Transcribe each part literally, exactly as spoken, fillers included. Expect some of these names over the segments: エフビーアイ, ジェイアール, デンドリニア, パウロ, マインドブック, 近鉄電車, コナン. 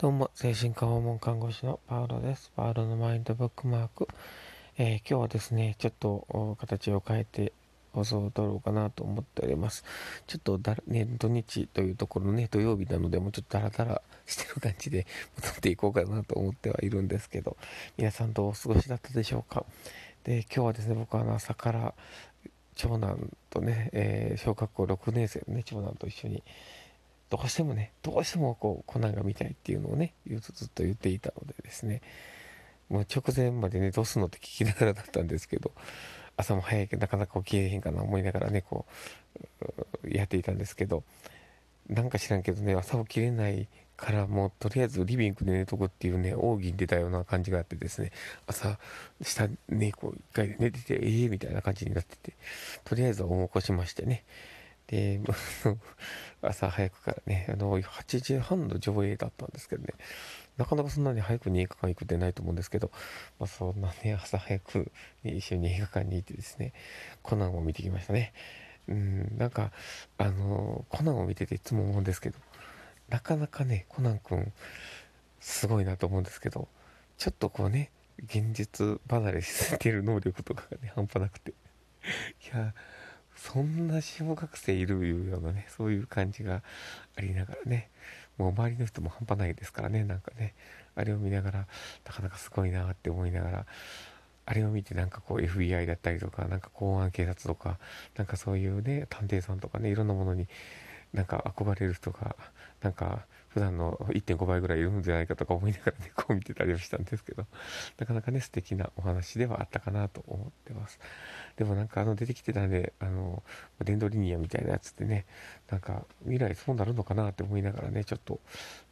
どうも、精神科訪問看護師のパウロです。パウロのマインドブックマーク、えー、今日はですね、ちょっと形を変えて放送を撮ろうかなと思っております。ちょっとだ、ね、土日というところね、土曜日なのでもうちょっとダラダラしてる感じで撮っていこうかなと思ってはいるんですけど、皆さんどうお過ごしだったでしょうか。で、今日はですね、僕は朝から長男とね、えー、小学校ろくねん生の、ね、長男と一緒にどうしてもね、どうしてもこうコナンが見たいっていうのをね、ずっと言っていたのでですね、もう直前までね、どうすんのって聞きながらだったんですけど、朝も早いけどなかなか起きれへんかな思いながらね、こうやっていたんですけど、なんか知らんけどね、朝起きれないからもうとりあえずリビングで寝とこっていうね、奥義に出たような感じがあってですね、朝下ね、こう一回寝てて、ええー、みたいな感じになってて、とりあえず思い起こしましてね、で朝早くからね、あのはちじはんの上映だったんですけどね、なかなかそんなに早くに映画館行くってないと思うんですけど、まあ、そんなね、朝早く一緒に映画館に行ってですね、コナンを見てきましたね。うん、なんかあのコナンを見てていつも思うんですけど、なかなかね、コナンくんすごいなと思うんですけど、ちょっとこうね、現実離れしてる能力とかがね、半端なくて、いやそんな小学生いるいうようなね、そういう感じがありながらね、もう周りの人も半端ないですからね、なんかね、あれを見ながらなかなかすごいなって思いながら、あれを見てなんかこう エフビーアイ だったりとか、なんか公安警察とか、なんかそういうね、探偵さんとかね、いろんなものになんか憧れる人がなんか普段の いってんご 倍ぐらいいるんじゃないかとか思いながらね、こう見てたりもしたんですけど、なかなかね、素敵なお話ではあったかなと思ってます。でもなんかあの出てきてたんで、あのデンドリニアみたいなやつでね、なんか未来そうなるのかなって思いながらね、ちょっと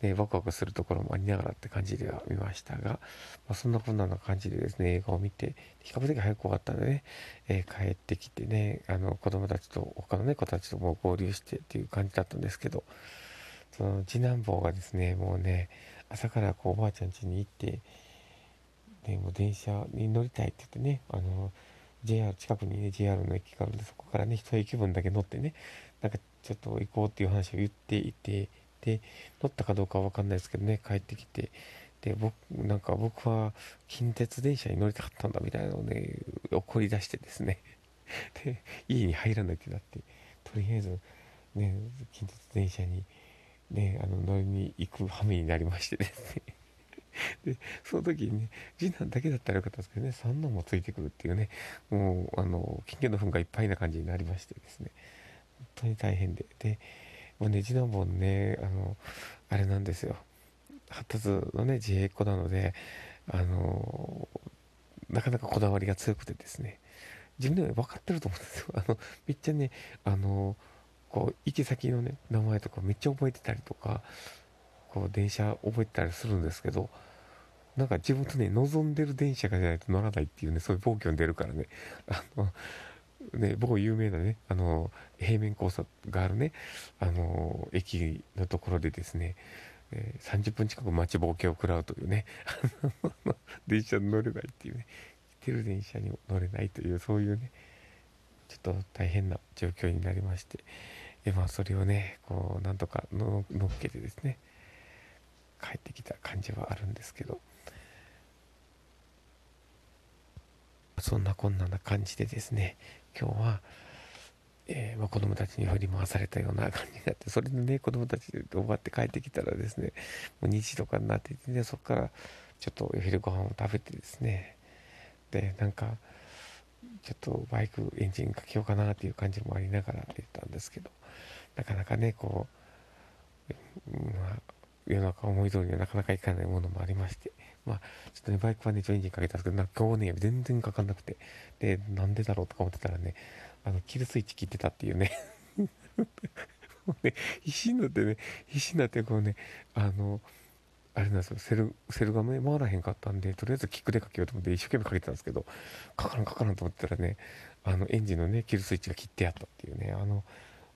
ね、ワクワクするところもありながらって感じでは見ましたが、まあ、そんなこんな感じでですね、映画を見て比較的早く終わったんでね、えー、帰ってきてね、あの子供たちと他の、ね、子たちとも合流してっていう感じだったんですけど、その次男坊がですね、もうね、朝からこうおばあちゃん家に行って、ね、もう電車に乗りたいって言ってね、あの ジェイアール 近くにね ジェイアール の駅があるんで、そこからね一駅分だけ乗ってね、なんかちょっと行こうっていう話を言っていて、で乗ったかどうかは分かんないですけどね、帰ってきて、で僕なんか僕は近鉄電車に乗りたかったんだみたいなのをね怒り出してですねで家に入らないってなって、とりあえずね、近鉄電車に、ね、あの乗りに行く羽目になりましてですねでその時にね、次男だけだったらよかったんですけどね、三男もついてくるっていうね、もうあの金魚の糞がいっぱいな感じになりましてですね、本当に大変で、でもうね、次男もね、あのあれなんですよ、発達のね自閉っ子なので、あのなかなかこだわりが強くてですね、自分でも分かってると思うんですよ、あのめっちゃね、あのこう行き先のね名前とかめっちゃ覚えてたりとか、こう電車覚えてたりするんですけど、なんか自分とね望んでる電車がじゃないと乗らないっていうね、そういう暴挙に出るからね、あのね、某有名なね、あの平面交差があるね、あの駅のところでですね、えー、さんじゅっぷん近く待ちぼうけを食らうというね電車に乗れないっていうね、来てる電車に乗れないという、そういうねちょっと大変な状況になりまして、え、まあ、それをねこうなんとかの乗っけてですね帰ってきた感じはあるんですけど、そんなこんなな感じでですね、今日は、えーまあ、子供たちに振り回されたような感じがあって、それでね子供たちで終わって帰ってきたらですね、もうにじとかになってて、ね、そこからちょっとお昼ご飯を食べてですね、でなんかちょっとバイクエンジンかけようかなっていう感じもありながら出たんですけど、なかなかねこう、まあ、世の中思い通りにはなかなかいかないものもありまして、まあちょっとねバイクはねちょエンジンかけたんですけど、なんか今日ね全然かかんなくて、でなんでだろうとか思ってたらね、あのキルスイッチ切ってたっていうね必死になってね必死になってこうね、あのあれなんですよ、セル、セルが回らへんかったんで、とりあえずキックでかけようと思って一生懸命かけてたんですけど、かからんかからんと思ってたらね、あのエンジンのねキルスイッチが切ってやったっていうね、あの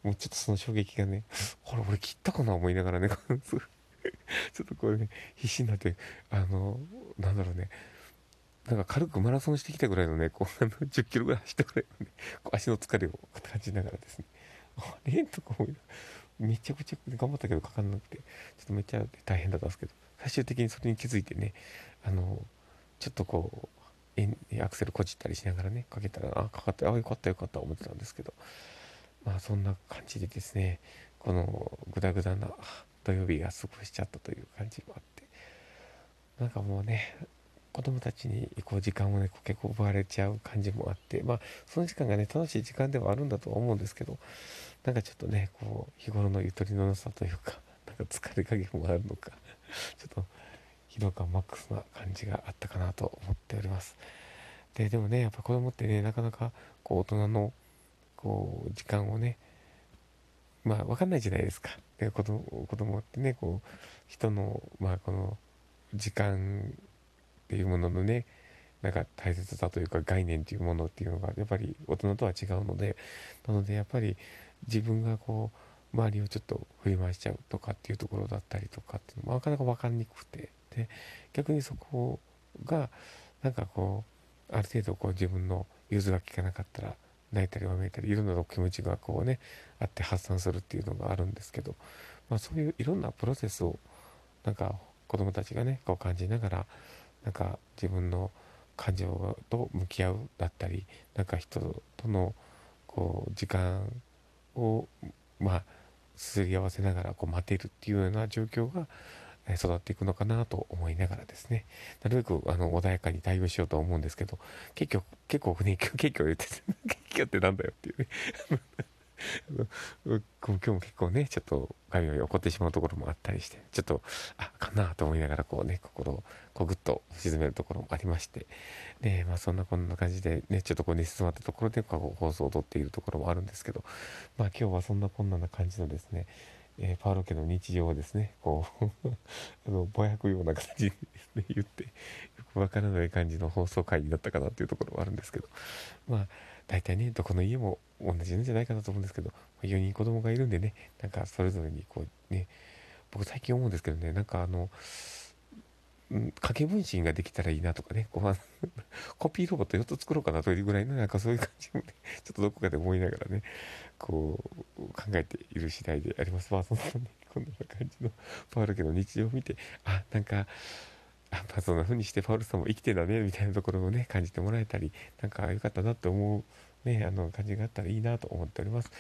もうちょっとその衝撃がね、ほら俺切ったかな思いながらねちょっとこうね必死になって、あのなんだろうね、なんか軽くマラソンしてきたぐらいのね、こうあのじゅっキロぐらい走ったぐらいのね、こう足の疲れを感じながらですね、あれとか思いながらめちゃくちゃ頑張ったけどかかんなくて、ちょっとめっちゃ大変だったんですけど、最終的にそれに気づいてね、あのちょっとこうアクセルこじったりしながらねかけたら、あかかった、あよかったよかった思ってたんですけど、まあそんな感じでですね、このグダグダな土曜日が過ごしちゃったという感じもあって、なんかもうね子供たちにこう時間をね結構奪われちゃう感じもあって、まあその時間がね楽しい時間ではあるんだとは思うんですけど、なんかちょっとねこう日頃のゆとりのなさというか、なんか疲れ加減もあるのかちょっと疲労感マックスな感じがあったかなと思っております。ででもねやっぱ子供ってねなかなかこう大人のこう時間をねまあ分かんないじゃないですか。で子供、子供ってねこう人のまあこの時間っていうもののねなんか大切さというか概念というものっていうのがやっぱり大人とは違うので、なのでやっぱり自分がこう周りをちょっと振り回しちゃうとかっていうところだったりとかっていうのもなかなか分かりにくくて、で逆にそこがなんかこうある程度こう自分の融通が利かなかったら泣いたりわめいたりいろんな気持ちがこうねあって発散するっていうのがあるんですけど、まあそういういろんなプロセスをなんか子どもたちがねこう感じながら、なんか自分の感情と向き合うだったり、なんか人とのこう時間をまあすり合わせながらこう待てるっていうような状況が育っていくのかなと思いながらですね、なるべくあの穏やかに対応しようと思うんですけど、結局結構ね結局言ってて結局ってなんだよっていうね今日も結構ねちょっとガミガミ怒ってしまうところもあったりして、ちょっとあかなと思いながらこうね心をこうグッと沈めるところもありまして、で、まあ、そんなこんな感じでねちょっとこう寝静まったところでこう放送を撮っているところもあるんですけど、まあ今日はそんなこんなな感じのですね、えー、パウロ家の日常をですねこうあのぼやくような感じにですね言ってよくわからない感じの放送回になったかなっていうところもあるんですけど、まあ大体ねどこの家も同じなんじゃないかなと思うんですけど、よにん子供がいるんでね、なんかそれぞれにこうね、僕最近思うんですけどね、なんかあの掛け分身ができたらいいなとかね、こうコピーロボットよっつ作ろうかなというぐらいのなんかそういう感じもねちょっとどこかで思いながらねこう考えている次第であります。まあそんなねこんな感じのパウロ家の日常を見て、あなんかまあそんな風にしてパウロさんも生きてんだねみたいなところをね感じてもらえたり、なんか良かったなって思うねあの感じがあったらいいなと思っております。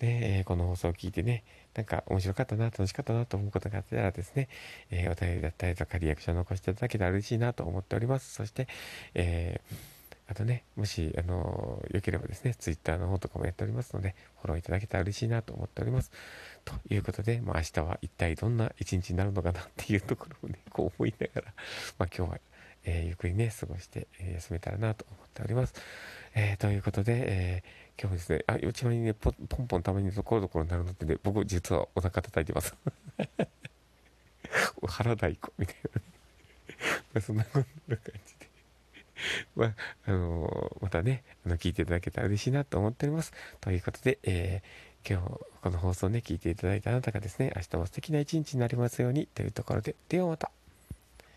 で、えー、この放送を聞いてねなんか面白かったな楽しかったなと思うことがあったらですね、えー、お便りだったりとかリアクションを残していただけたら嬉しいなと思っております。そして、えー、あとねもしあの良ければですねツイッターの方とかもやっておりますのでフォローいただけたら嬉しいなと思っております。ということで、まあ、明日は一体どんな一日になるのかなっていうところをねこう思いながら、まあ、今日は、えー、ゆっくりね過ごして、えー、休めたらなと思っております、えー、ということで、えー今日ですね、あ、ちなみにね、ポンポンたまにところどころになるのってね、僕実はお腹叩いてます。腹太鼓みたいな、ね。まあ、そんなこんな感じで。まあ、あのー、またね、あの聞いていただけたら嬉しいなと思っております。ということで、えー、今日この放送ね、聞いていただいたあなたがですね、明日も素敵な一日になりますようにというところで、ではまた。